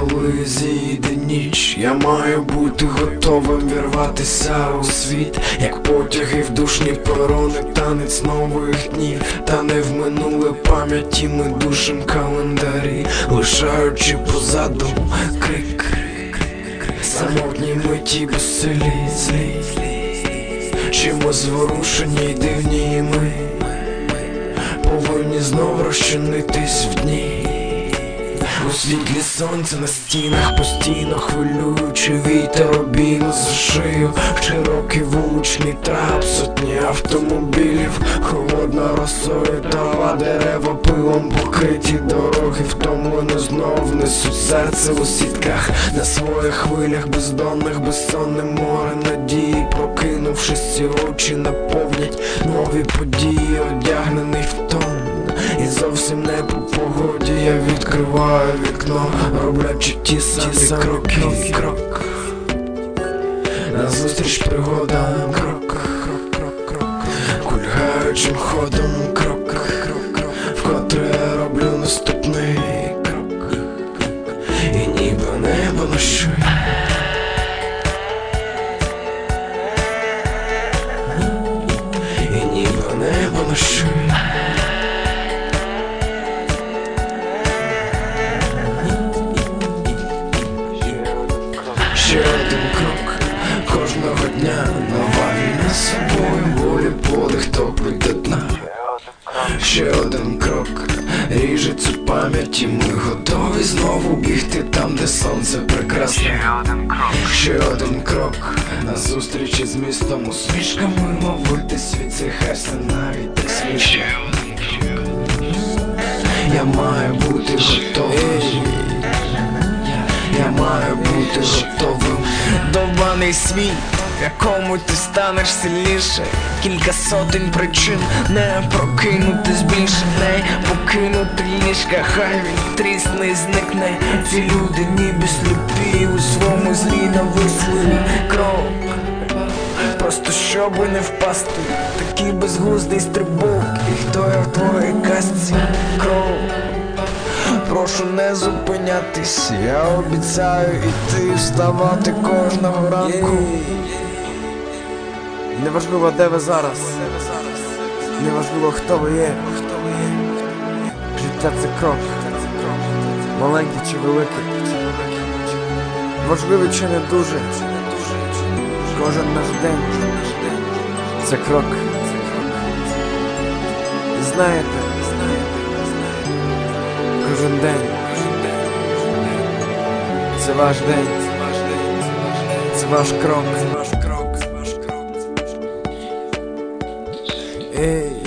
коли зійде ніч, я маю бути готовим вірватися у світ, як потяги в душні перони, танець нових днів. Та не в минуле пам'яті ми душим календарі, лишаючи позаду крик, самотні миті безселі, чимось зворушені й дивні, і ми повинні знов розчинитись в дні. У світлі сонця на стінах, постійно хвилюючи вітер обійме за шию, широкий вуличний трап, сотні автомобілів, холодна росою трава, дерева пилом покриті дороги, втомлено знов несуть серце у сітках, на своїх хвилях бездонних, безсонне море надії, прокинувшись ці очі наповнять нові події, одягнений в тон і зовсім не по погоді. Я відкриваю вікно, роблячи ті самі кроки. Крок, назустріч пригодам. Крок, кульгаючим ходом. Крок, вкотре я роблю наступний крок. І ніби не було що. І ніби не було що. Ще один крок, кожного дня нова війна з собою, болі, подих, топить до дна. Ще один крок, ріже цю пам'ять, і ми готові знову бігти там, де сонце прекрасне. Ще один крок, на зустрічі з містом усмішками ловити світ, це хай все навіть так смішно. Я маю бути готовий, я маю бути готовим. Довбаний світ, в якому ти станеш сильніше, кілька сотень причин не прокинутись більше, не покинути ліжка, хай він трісне, зникне. Ці люди ніби сліпі у своєму злі нависли. Крок, просто щоби не впасти, такий безглуздий стрибок, і хто я в твоїй казці. Крок, прошу не зупинятись, я обіцяю іти, вставати кожного ранку. Неважливо, де ви зараз, неважливо, хто ви є. Життя – це крок, маленький чи великий, важливий чи не дуже. Кожен наш день – це крок. І знаєте, кожен день – це ваш день, це ваш крок. Ей!